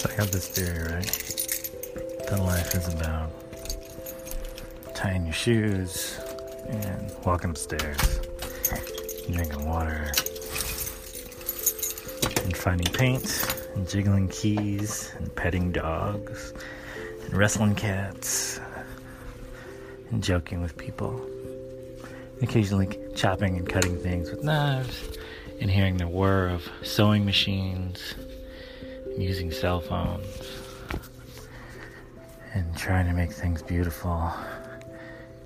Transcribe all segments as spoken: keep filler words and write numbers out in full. So I got this theory, right? That life is about tying your shoes and walking upstairs, drinking water, and finding paint, and jiggling keys, and petting dogs, and wrestling cats, and joking with people, occasionally chopping and cutting things with knives, and hearing the whir of sewing machines, and using cell phones, and trying to make things beautiful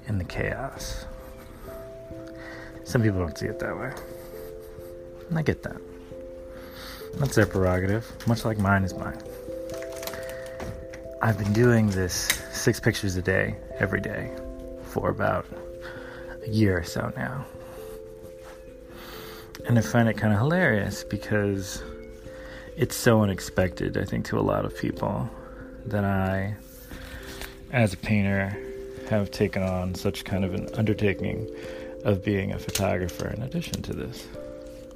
in the chaos. Some people don't see it that way, and I get that. That's their prerogative, much like mine is mine. I've been doing this six pictures a day, every day, for about a year or so now. And I find it kind of hilarious because it's so unexpected, I think, to a lot of people that I, as a painter, have taken on such kind of an undertaking of being a photographer in addition to this.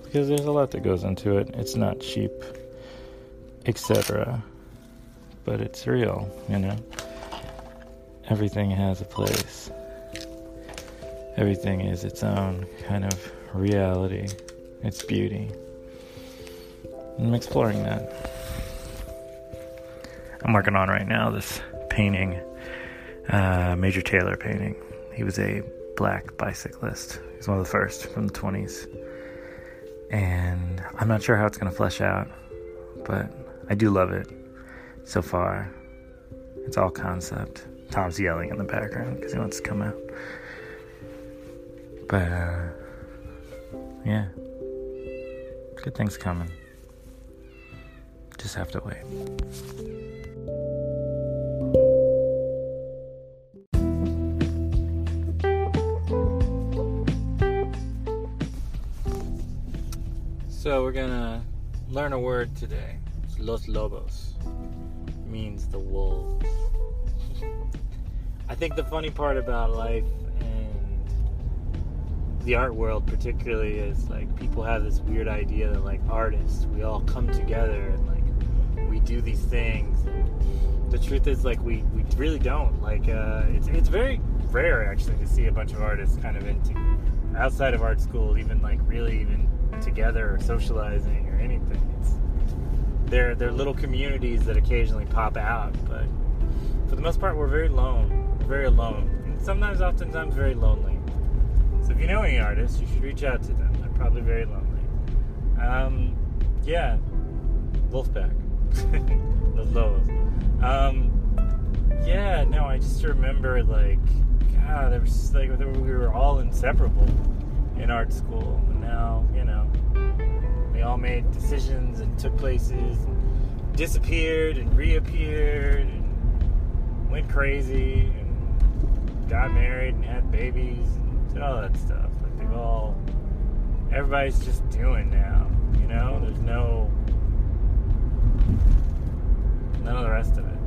Because there's a lot that goes into it. It's not cheap, et cetera. But it's real, you know? Everything has a place. Everything is its own kind of reality. Its beauty. I'm exploring that. I'm working on right now this painting. Uh, Major Taylor painting. He was a black bicyclist. He was one of the first from the twenties. And I'm not sure how it's going to flesh out, but I do love it so far. It's all concept. Tom's yelling in the background because he wants to come out. But, uh, yeah. Good things coming. Just have to wait. So we're gonna learn a word today. Los Lobos means the wolves. I think the funny part about life and the art world particularly is, like, people have this weird idea that, like, artists, we all come together and, like, we do these things. And the truth is, like, we, we really don't. Like, uh, it's it's very rare actually to see a bunch of artists kind of into outside of art school, even like really even. together or socializing or anything. It's, they're, they're little communities that occasionally pop out, but for the most part we're very alone. We're very alone. And sometimes, oftentimes, very lonely. So if you know any artists, you should reach out to them. They're probably very lonely. Um, yeah. Wolfpack. Los Lobos. Um, yeah, no, I just remember, like, God, there was just, like, we were all inseparable in art school. Now, you know, they all made decisions and took places and disappeared and reappeared and went crazy and got married and had babies and did all that stuff. Like, they've all, everybody's just doing now, you know? There's no, none of the rest of it.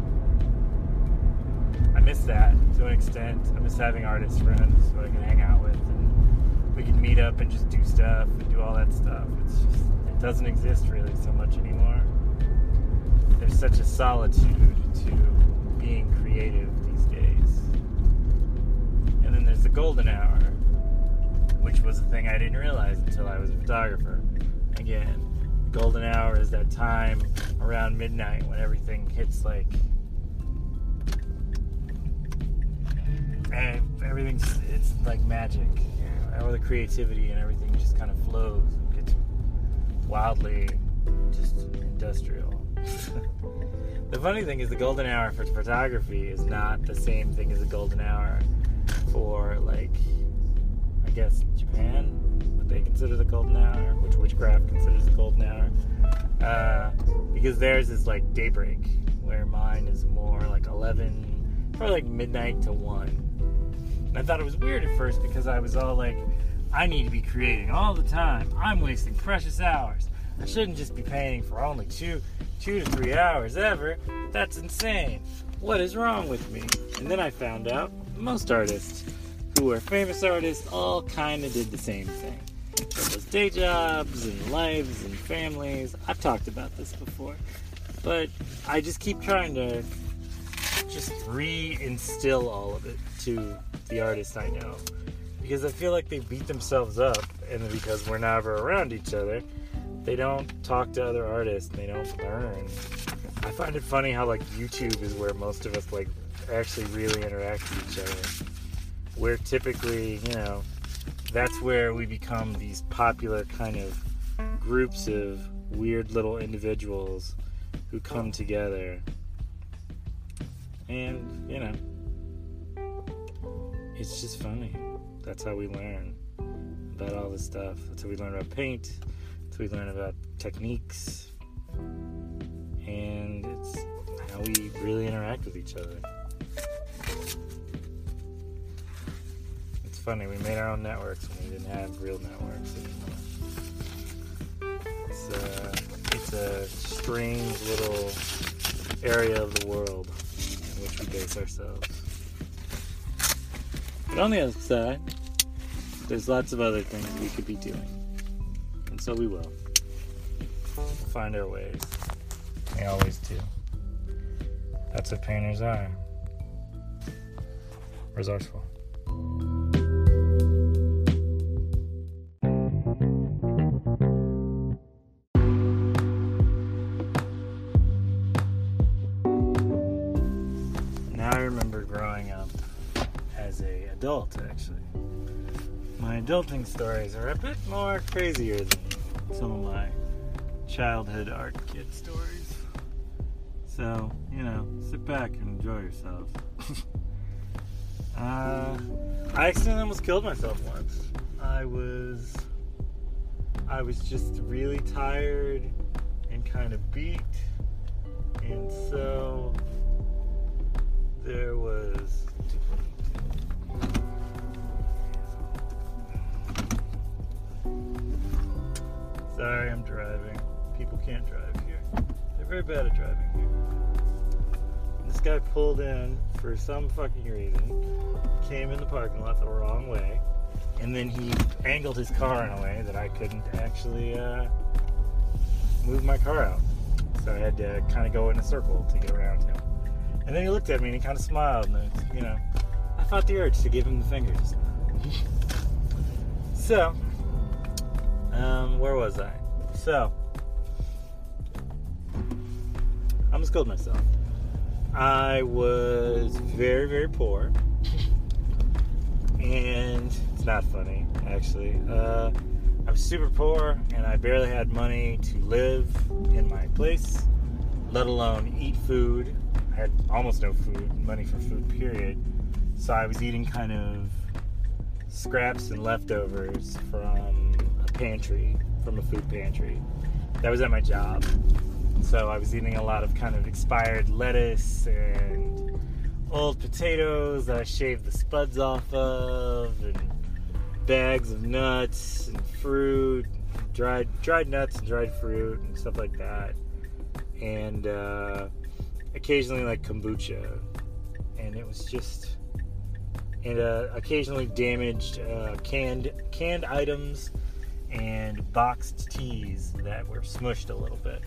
I miss that to an extent. I miss having artist friends who I can hang out with. We can meet up and just do stuff and do all that stuff. It's just, it doesn't exist really so much anymore. There's such a solitude to being creative these days. And then there's the golden hour, which was a thing I didn't realize until I was a photographer. Again, the golden hour is that time around midnight when everything hits, like, everything's, it's like magic. Or the creativity and everything just kind of flows and gets wildly just industrial. The funny thing is, the golden hour for photography is not the same thing as the golden hour for, like, I guess Japan, what they consider the golden hour, which witchcraft considers the golden hour, uh, because theirs is like daybreak, where mine is more like eleven, probably like midnight to one. And I thought it was weird at first because I was all like, I need to be creating all the time. I'm wasting precious hours. I shouldn't just be painting for only two, two to three hours ever. That's insane. What is wrong with me? And then I found out most artists who are famous artists all kind of did the same thing. There was day jobs and lives and families. I've talked about this before. But I just keep trying to just re-instill all of it to the artists I know, because I feel like they beat themselves up, and because we're never around each other, they don't talk to other artists, and they don't learn. I find it funny how, like, YouTube is where most of us, like, actually really interact with each other. We're typically, you know, that's where we become these popular kind of groups of weird little individuals who come together. And, you know, it's just funny. That's how we learn about all this stuff. That's how we learn about paint. That's how we learn about techniques. And it's how we really interact with each other. It's funny, we made our own networks when we didn't have real networks anymore. It's a, it's a strange little area of the world in which we base ourselves. But on the other side, there's lots of other things we could be doing. And so we will. We'll find our ways. They always do. That's what painters are. Resourceful. Now I remember growing up as an adult, actually. My adulting stories are a bit more crazier than some of my childhood art kid stories. So, you know, sit back and enjoy yourself. uh, I accidentally almost killed myself once. I was, I was just really tired and kind of beat. And so there was, sorry, I'm driving. People can't drive here. They're very bad at driving here. This guy pulled in for some fucking reason, came in the parking lot the wrong way, and then he angled his car in a way that I couldn't actually uh, move my car out. So I had to kind of go in a circle to get around him. And then he looked at me and he kind of smiled, and it was, you know, I fought the urge to give him the fingers. So, um, where was I? So, I almost killed myself. I was very, very poor, and it's not funny, actually. Uh, I was super poor, and I barely had money to live in my place, let alone eat food. I had almost no food, money for food, period. So I was eating kind of scraps and leftovers from a pantry, from a food pantry. That was at my job. So I was eating a lot of kind of expired lettuce and old potatoes that I shaved the spuds off of, and bags of nuts and fruit, dried dried nuts and dried fruit and stuff like that, and uh, occasionally like kombucha, and it was just, and uh, occasionally damaged uh, canned canned items and boxed teas that were smushed a little bit.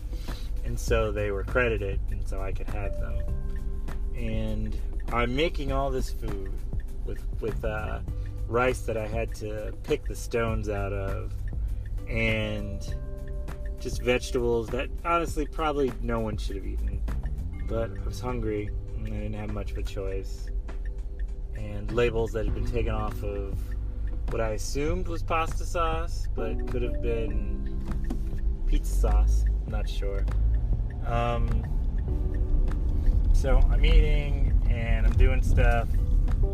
And so they were credited, and so I could have them. And I'm making all this food with with uh, rice that I had to pick the stones out of, and just vegetables that honestly probably no one should have eaten. But I was hungry, and I didn't have much of a choice. And labels that had been taken off of what I assumed was pasta sauce, but could have been pizza sauce. I'm not sure. Um, so I'm eating and I'm doing stuff,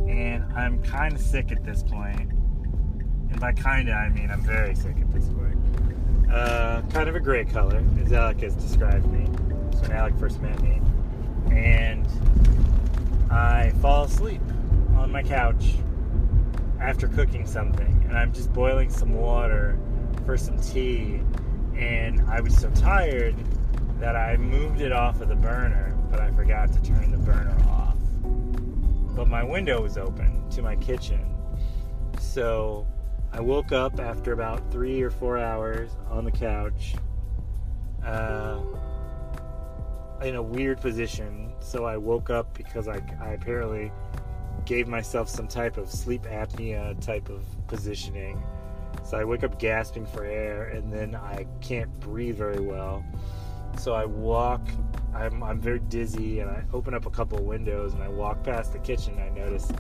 and I'm kind of sick at this point. And by kind of, I mean I'm very sick at this point. Uh, kind of a gray color, as Alec has described me. So when Alec first met me, and I fall asleep on my couch after cooking something, and I'm just boiling some water for some tea, and I was so tired that I moved it off of the burner, but I forgot to turn the burner off. But my window was open to my kitchen. So I woke up after about three or four hours on the couch, uh, in a weird position, so I woke up because I, I apparently gave myself some type of sleep apnea type of positioning. So I wake up gasping for air, and then I can't breathe very well. So I walk, I'm, I'm very dizzy, and I open up a couple of windows, and I walk past the kitchen, and I notice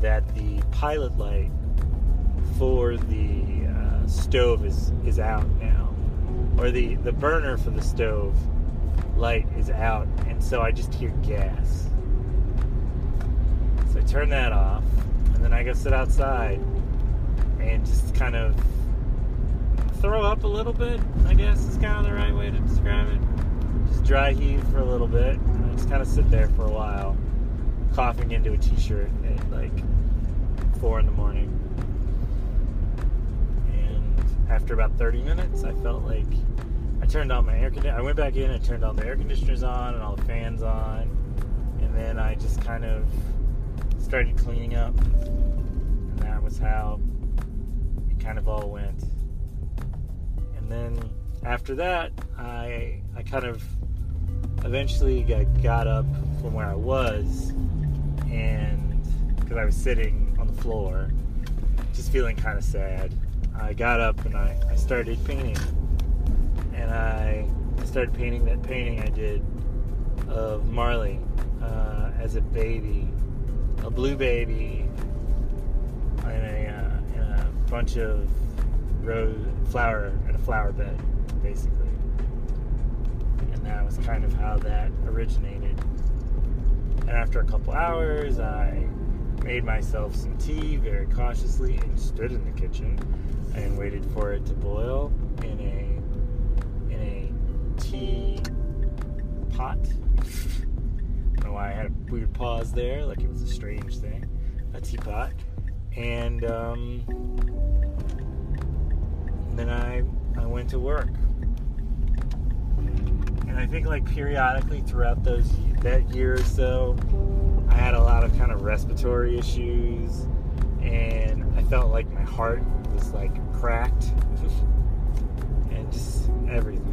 that the pilot light for the uh, stove is, is out now. Or the, the burner for the stove light is out, and so I just hear gas. So I turn that off, and then I go sit outside and just kind of throw up a little bit, I guess is kind of the right way to describe it. Just dry heave for a little bit, and I just kind of sit there for a while, coughing into a t-shirt at like four in the morning. And after about thirty minutes, I felt like I turned on my air conditioner. I went back in and turned all the air conditioners on and all the fans on, and then I just kind of started cleaning up, and that was how it kind of all went. And then after that, I I kind of eventually got, got up from where I was, and because I was sitting on the floor, just feeling kind of sad, I got up and I, I started painting. And I started painting that painting I did of Marley uh, as a baby, a blue baby, in a, uh, in a bunch of rose flower in a flower bed, basically. And that was kind of how that originated. And after a couple hours, I made myself some tea very cautiously and stood in the kitchen and waited for it to boil in a in a tea pot. I don't know why I had a weird pause there, like it was a strange thing. A teapot. And um then I I went to work. And I think like periodically throughout those that year or so, I had a lot of kind of respiratory issues, and I felt like my heart was like cracked and just everything.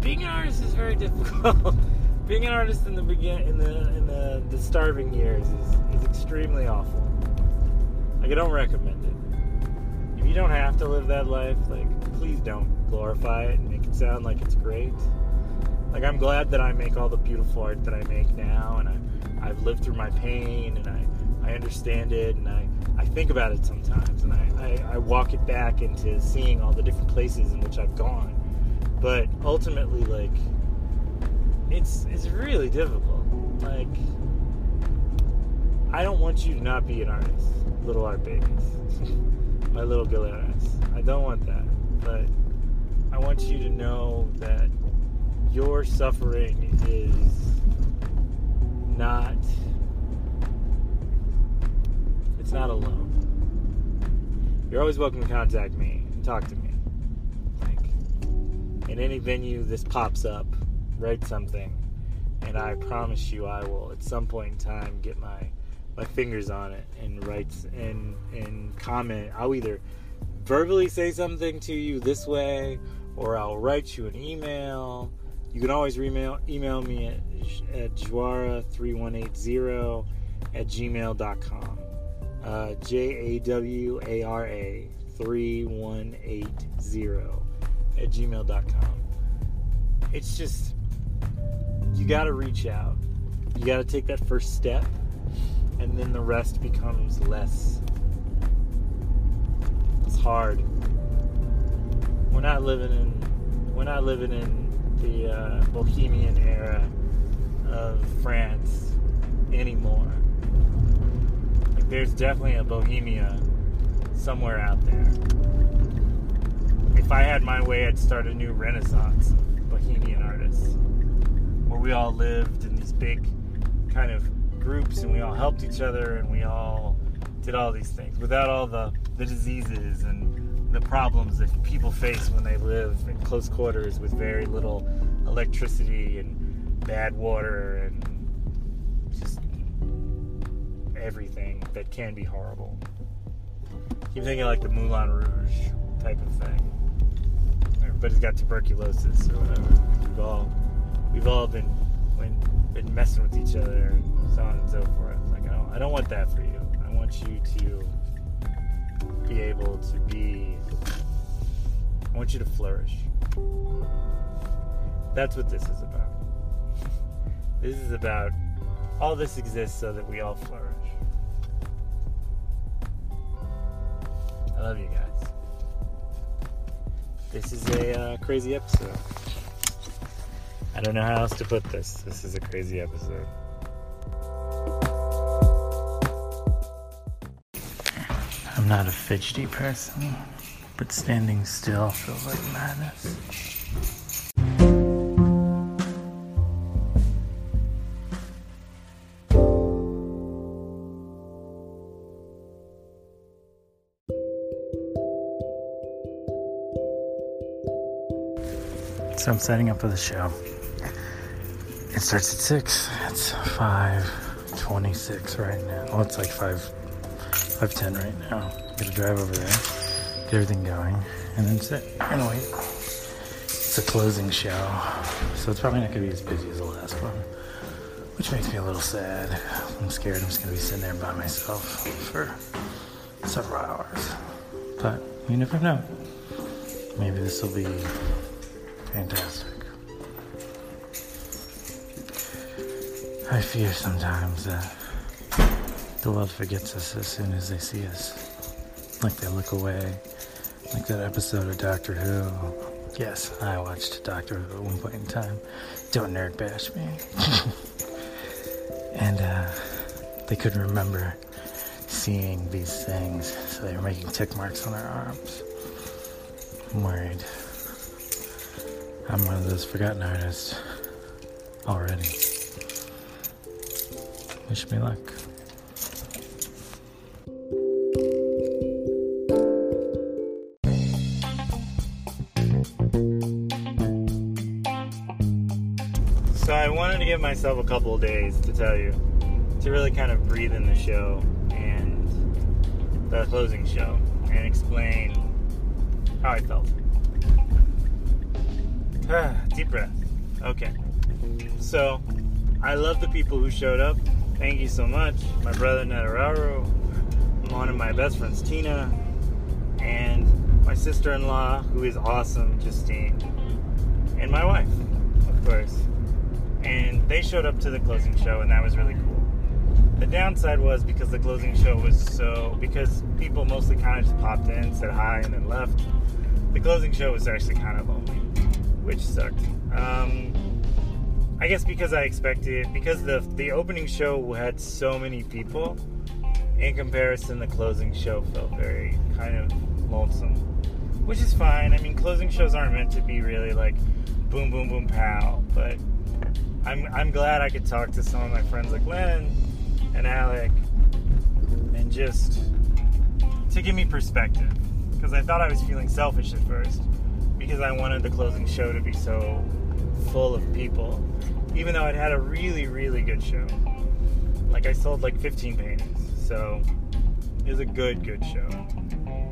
Being an artist is very difficult. Being an artist in the begin in the in the, the starving years is, is extremely awful. Like, I don't recommend it. If you don't have to live that life, like, please don't glorify it and make it sound like it's great. Like, I'm glad that I make all the beautiful art that I make now, and I, I've lived through my pain, and I, I understand it, and I, I think about it sometimes, and I, I, I walk it back into seeing all the different places in which I've gone. But ultimately, like, it's it's really difficult. Like, I don't want you to not be an artist. Little art babies. My little gillettes. I don't want that. But I want you to know that your suffering is not... It's not alone. You're always welcome to contact me and talk to me. Like, in any venue this pops up, write something, and I promise you I will at some point in time get my... my fingers on it and writes and and comment. I'll either verbally say something to you this way, or I'll write you an email. You can always email email me at, at joara three one eight zero at gmail dot com. Uh, J A W A R A three one eight zero at gmail dot com. It's just, you gotta reach out. You gotta take that first step. And then the rest becomes less. It's hard. We're not living in we're not living in the uh, Bohemian era of France anymore. Like, there's definitely a Bohemia somewhere out there. If I had my way, I'd start a new renaissance of Bohemian artists, where we all lived in these big kind of groups, and we all helped each other, and we all did all these things without all the, the diseases and the problems that people face when they live in close quarters with very little electricity and bad water and just everything that can be horrible. Keep thinking like the Moulin Rouge type of thing. Or but he's got tuberculosis or whatever. We've all we've all been been messing with each other and so on and so forth. Like I don't I don't want that for you. I want you to be able to be. I want you to flourish. That's what this is about. This is about all this exists so that we all flourish. I love you guys. This is a uh, crazy episode. I don't know how else to put this. This is a crazy episode. I'm not a fidgety person, but standing still feels like madness. So I'm setting up for the show. It starts at six. It's five twenty-six right now. Well, it's like five ten right now. I'm gonna drive over there, get everything going, and then sit and wait. It's a closing show, so it's probably not gonna be as busy as the last one, which makes me a little sad. I'm scared I'm just gonna be sitting there by myself for several hours. But you never know. Maybe this will be fantastic. I fear sometimes that the world forgets us as soon as they see us. Like they look away. Like that episode of Doctor Who. Yes, I watched Doctor Who at one point in time. Don't nerd bash me. And uh, they couldn't remember seeing these things, so they were making tick marks on their arms. I'm worried. I'm one of those forgotten artists already. Wish me luck. So I wanted to give myself a couple of days to tell you, to really kind of breathe in the show and the closing show and explain how I felt. Deep breath. Okay. So, I love the people who showed up. Thank you so much. My brother Netararu, one of my best friends Tina, and my sister-in-law, who is awesome, Justine, and my wife, of course. And they showed up to the closing show, and that was really cool. The downside was because the closing show was so... because people mostly kind of just popped in, said hi, and then left. The closing show was actually kind of lonely, which sucked. Um, I guess because I expected, because the the opening show had so many people, in comparison, the closing show felt very kind of lonesome, which is fine. I mean, closing shows aren't meant to be really like boom, boom, boom, pow, but I'm I'm glad I could talk to some of my friends like Len and Alec and just to give me perspective, because I thought I was feeling selfish at first, because I wanted the closing show to be so full of people, even though it had a really, really good show. Like, I sold like fifteen paintings, so it was a good, good show.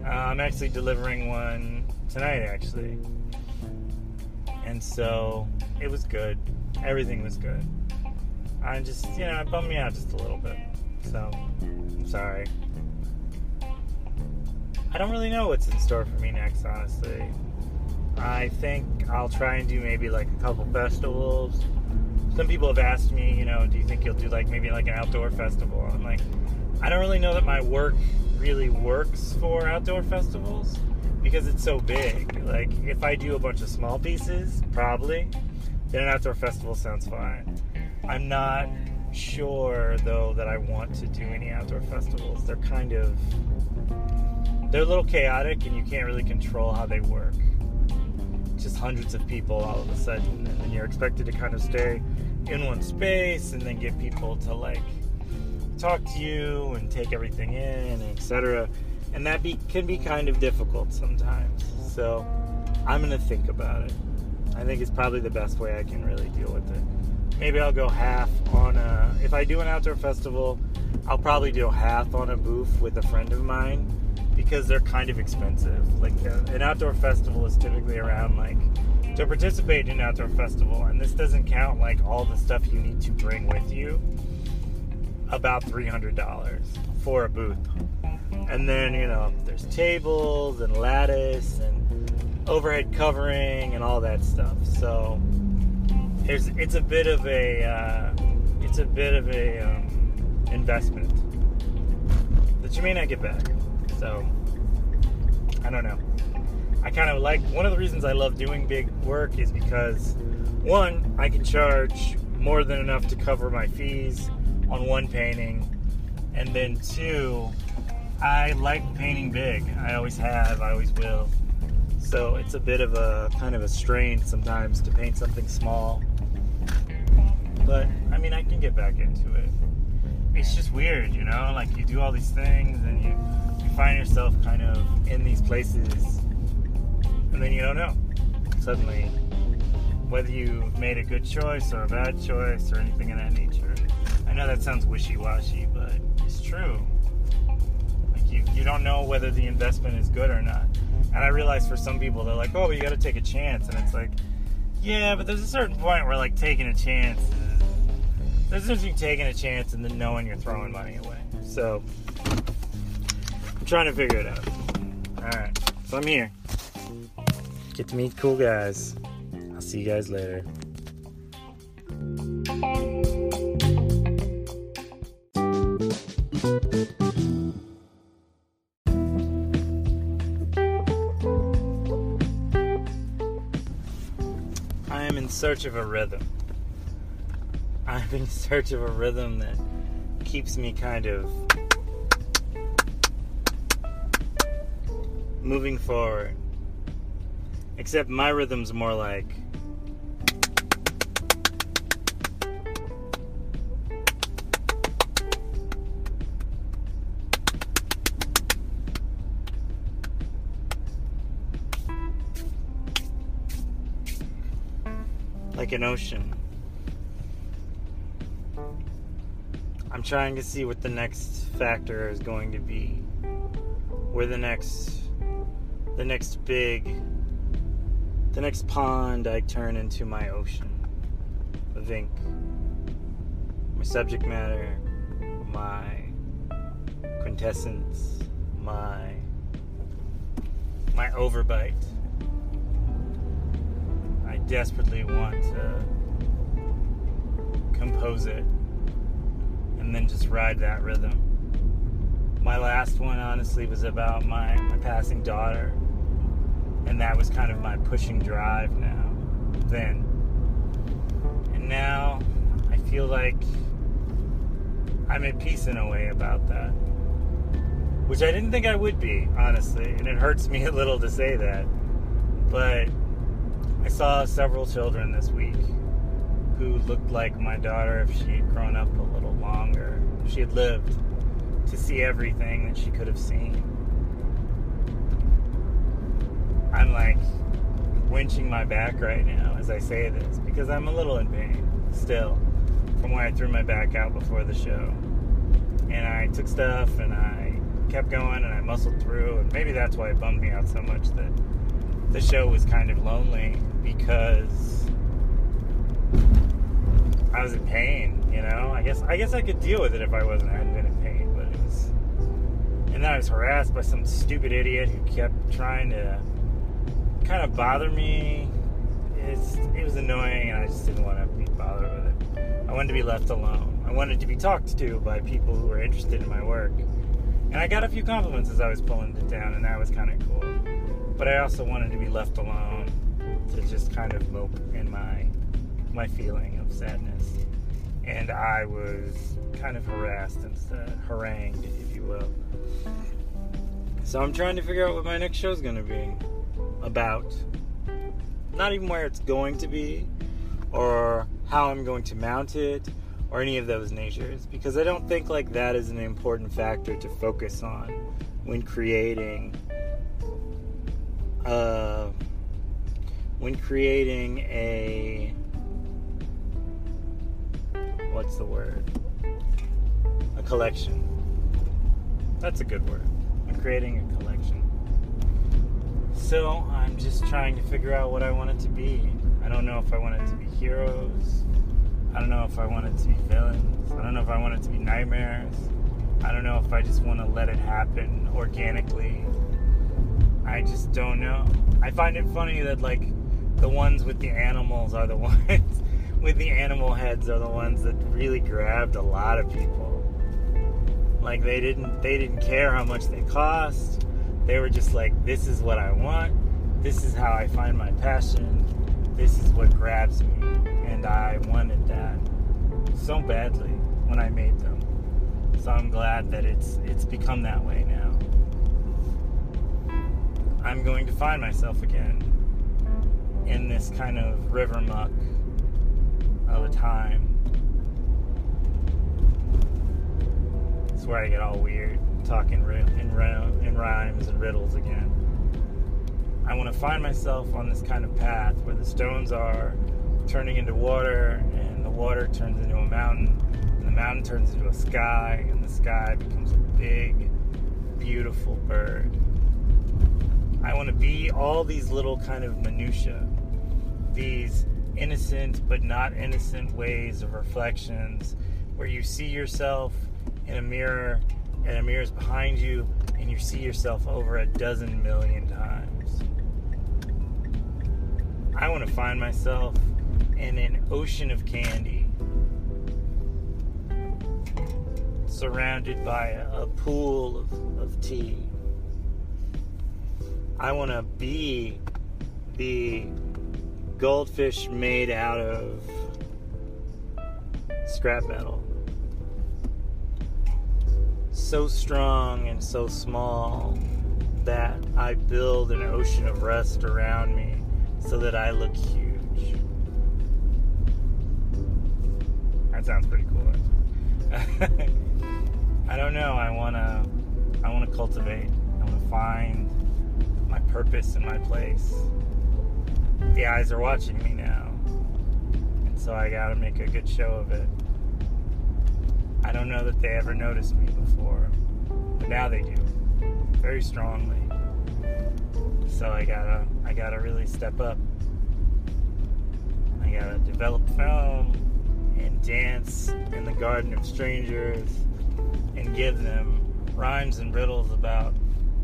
Uh, I'm actually delivering one tonight, actually. And so, it was good. Everything was good. I just, you know, it bummed me out just a little bit. So, I'm sorry. I don't really know what's in store for me next, honestly. I think I'll try and do maybe like a couple festivals. Some people have asked me, you know, do you think you'll do like maybe like an outdoor festival? I'm like, I don't really know that my work really works for outdoor festivals because it's so big. Like if I do a bunch of small pieces, probably, then an outdoor festival sounds fine. I'm not sure though that I want to do any outdoor festivals. They're kind of, they're a little chaotic and you can't really control how they work. Just hundreds of people all of a sudden, and you're expected to kind of stay in one space and then get people to like talk to you and take everything in, etc., and that be can be kind of difficult sometimes. So I'm gonna think about it. I think it's probably the best way I can really deal with it. Maybe I'll go half on a, if I do an outdoor festival, I'll probably do half on a booth with a friend of mine, because they're kind of expensive. Like, uh, an outdoor festival is typically around, like, to participate in an outdoor festival, and this doesn't count, like, all the stuff you need to bring with you, about three hundred dollars for a booth. And then, you know, there's tables and lattice and overhead covering and all that stuff. So there's, it's a bit of a, uh, it's a bit of a um, investment that you may not get back. So, I don't know. I kind of like, one of the reasons I love doing big work is because, one, I can charge more than enough to cover my fees on one painting. And then two, I like painting big. I always have, I always will. So it's a bit of a, kind of a strain sometimes to paint something small. But, I mean, I can get back into it. It's just weird, you know? Like, you do all these things and you... find yourself kind of in these places, and then you don't know suddenly whether you made a good choice or a bad choice or anything of that nature. I know that sounds wishy-washy, but it's true. Like, you, you don't know whether the investment is good or not. And I realize for some people, they're like, oh, you got to take a chance. And it's like, yeah, but there's a certain point where, like, taking a chance is, there's nothing taking a chance and then knowing you're throwing money away. So trying to figure it out. Alright, so I'm here. Get to meet cool guys. I'll see you guys later. I am in search of a rhythm. I'm in search of a rhythm that keeps me kind of moving forward. Except my rhythm's more like... like an ocean. I'm trying to see what the next factor is going to be. Where the next... the next big, the next pond I turn into my ocean of ink, my subject matter, my quintessence, my, my overbite. I desperately want to compose it and then just ride that rhythm. My last one, honestly, was about my, my passing daughter. And that was kind of my pushing drive now, then. And now, I feel like I'm at peace in a way about that. Which I didn't think I would be, honestly. And it hurts me a little to say that. But I saw several children this week who looked like my daughter if she had grown up a little longer. If she had lived to see everything that she could have seen. I'm like winching my back right now as I say this, because I'm a little in pain still from where I threw my back out before the show. And I took stuff and I kept going and I muscled through, and maybe that's why it bummed me out so much that the show was kind of lonely, because I was in pain, you know? I guess I guess I could deal with it if I wasn't I hadn't been in pain, but it was... And then I was harassed by some stupid idiot who kept trying to kind of bother me. It's, it was annoying, and I just didn't want to be bothered with it. I wanted to be left alone. I wanted to be talked to by people who were interested in my work. And I got a few compliments as I was pulling it down, and that was kind of cool. But I also wanted to be left alone to just kind of mope in my my feeling of sadness. And I was kind of harassed instead, harangued, if you will. So I'm trying to figure out what my next show's going to be about. Not even where it's going to be, or how I'm going to mount it, or any of those natures. Because I don't think like that is an important factor to focus on when creating uh, when creating a... what's the word? A collection. That's a good word. I'm creating a collection. So I'm just trying to figure out what I want it to be. I don't know if I want it to be heroes. I don't know if I want it to be villains. I don't know if I want it to be nightmares. I don't know if I just want to let it happen organically. I just don't know. I find it funny that, like, the ones with the animals are the ones with the animal heads are the ones that really grabbed a lot of people. Like, they didn't they didn't care how much they cost. They were just like, this is what I want. This is how I find my passion. This is what grabs me. And I wanted that so badly when I made them. So I'm glad that it's it's become that way now. I'm going to find myself again in this kind of river muck of a time. It's where I get all weird, talking in, in rhymes and riddles again. I want to find myself on this kind of path where the stones are turning into water, and the water turns into a mountain, and the mountain turns into a sky, and the sky becomes a big, beautiful bird. I want to be all these little kind of minutia, these innocent but not innocent ways of reflections where you see yourself in a mirror and a mirror's behind you and you see yourself over a dozen million times. I want to find myself in an ocean of candy, surrounded by a, a pool of, of tea. I want to be the goldfish made out of scrap metal. So strong and so small that I build an ocean of rust around me so that I look huge. That sounds pretty cool. I don't know. I want to I want to cultivate. I want to find my purpose and my place. The eyes are watching me now, and so I gotta make a good show of it. I don't know that they ever noticed me before, but now they do, very strongly. So I gotta I gotta really step up. I gotta develop film and dance in the garden of strangers and give them rhymes and riddles about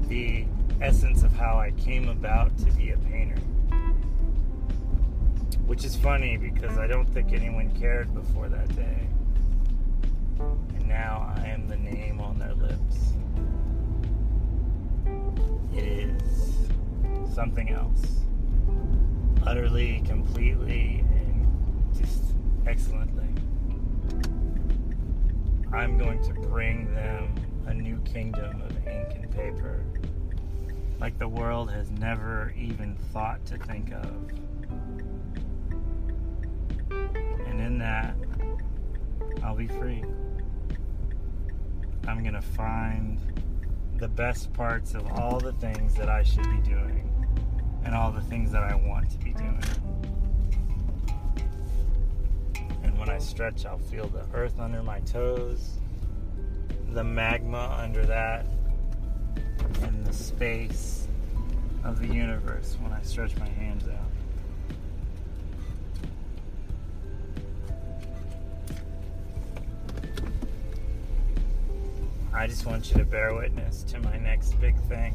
the essence of how I came about to be a painter. Which is funny because I don't think anyone cared before that day. And now I am the name on their lips. It is something else. Utterly, completely, and just excellently. I'm going to bring them a new kingdom of ink and paper, like the world has never even thought to think of. And in that, I'll be free. I'm gonna find the best parts of all the things that I should be doing and all the things that I want to be doing. And when I stretch, I'll feel the earth under my toes, the magma under that, and the space of the universe when I stretch my hands out. I just want you to bear witness to my next big thing.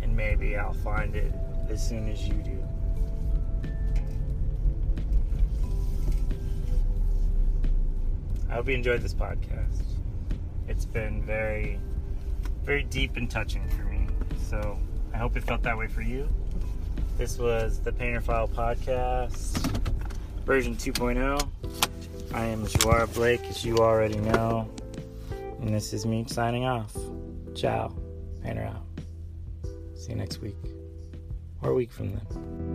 And maybe I'll find it as soon as you do. I hope you enjoyed this podcast. It's been very, very deep and touching for me. So I hope it felt that way for you. This was the Painter File Podcast, version two point oh. I am Joara Blake, as you already know. And this is me signing off. Ciao. Painter out. See you next week. Or a week from then.